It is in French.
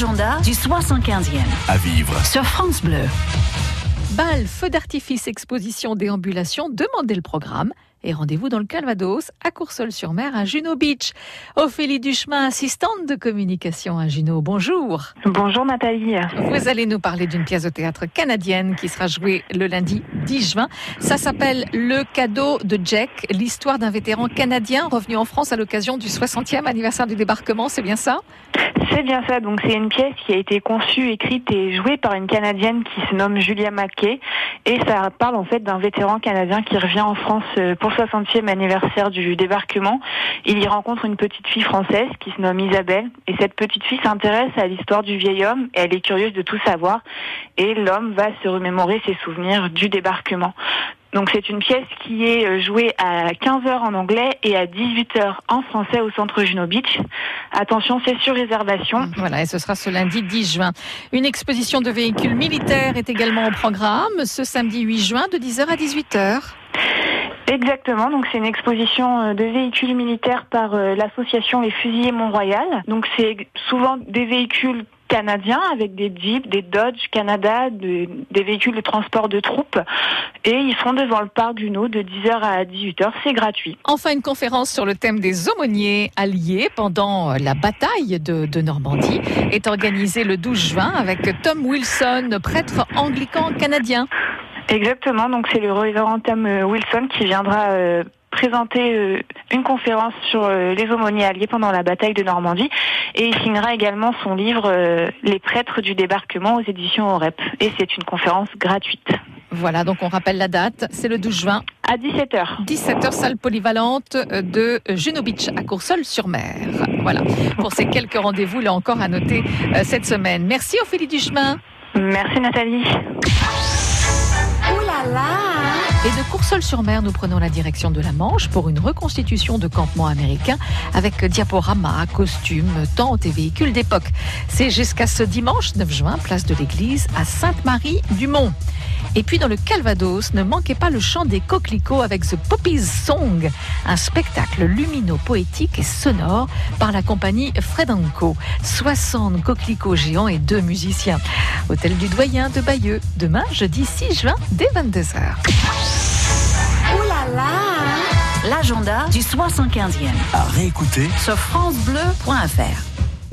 l'agenda du 75e. À vivre sur France Bleu. Bal, feu d'artifice, exposition, déambulation, demandez le programme. Et rendez-vous dans le Calvados, à Courseulles-sur-Mer, à Juno Beach. Ophélie Duchemin, assistante de communication à Juno, bonjour. Bonjour Nathalie. Vous allez nous parler d'une pièce de théâtre canadienne qui sera jouée le lundi 10 juin. Ça s'appelle « Le cadeau de Jack », l'histoire d'un vétéran canadien revenu en France à l'occasion du 60e anniversaire du débarquement, c'est bien ça? C'est bien ça, donc c'est une pièce qui a été conçue, écrite et jouée par une Canadienne qui se nomme Julia Mackey. Et ça parle en fait d'un vétéran canadien qui revient en France pour 60e anniversaire du débarquement. Il y rencontre une petite fille française qui se nomme Isabelle, et cette petite fille s'intéresse à l'histoire du vieil homme et elle est curieuse de tout savoir, et l'homme va se remémorer ses souvenirs du débarquement. Donc c'est une pièce qui est jouée à 15h en anglais et à 18h en français au centre Juno Beach. Attention, c'est sur réservation. Voilà, et ce sera ce lundi 10 juin. Une exposition de véhicules militaires est également au programme ce samedi 8 juin de 10h à 18h. Exactement, donc c'est une exposition de véhicules militaires par l'association Les Fusiliers Mont-Royal. Donc c'est souvent des véhicules canadiens avec des Jeeps, des Dodge Canada, des véhicules de transport de troupes. Et ils sont devant le parc Juno de 10h à 18h, c'est gratuit. Enfin, une conférence sur le thème des aumôniers alliés pendant la bataille de Normandie est organisée le 12 juin avec Tom Wilson, prêtre anglican canadien. Exactement, donc c'est le révérend Tom Wilson qui viendra présenter une conférence sur les aumôniers alliés pendant la bataille de Normandie, et il signera également son livre Les prêtres du débarquement aux éditions OREP, et c'est une conférence gratuite. Voilà, donc on rappelle la date, c'est le 12 juin à 17h. 17h, salle polyvalente de Juno Beach à Courseulles-sur-Mer. Voilà, pour ces quelques rendez-vous là encore à noter cette semaine. Merci Ophélie Duchemin. Merci Nathalie. Et de Courseulles-sur-Mer, nous prenons la direction de la Manche pour une reconstitution de campements américains avec diaporama, costumes, tentes et véhicules d'époque. C'est jusqu'à ce dimanche 9 juin, place de l'église à Sainte-Marie-du-Mont. Et puis dans le Calvados, ne manquez pas le chant des coquelicots avec The Poppy's Song, un spectacle lumino-poétique et sonore par la compagnie Fredanco. 60 coquelicots géants et 2 musiciens. Hôtel du Doyen de Bayeux, demain jeudi 6 juin dès 22h. L'agenda du 75e. À réécouter sur francebleu.fr.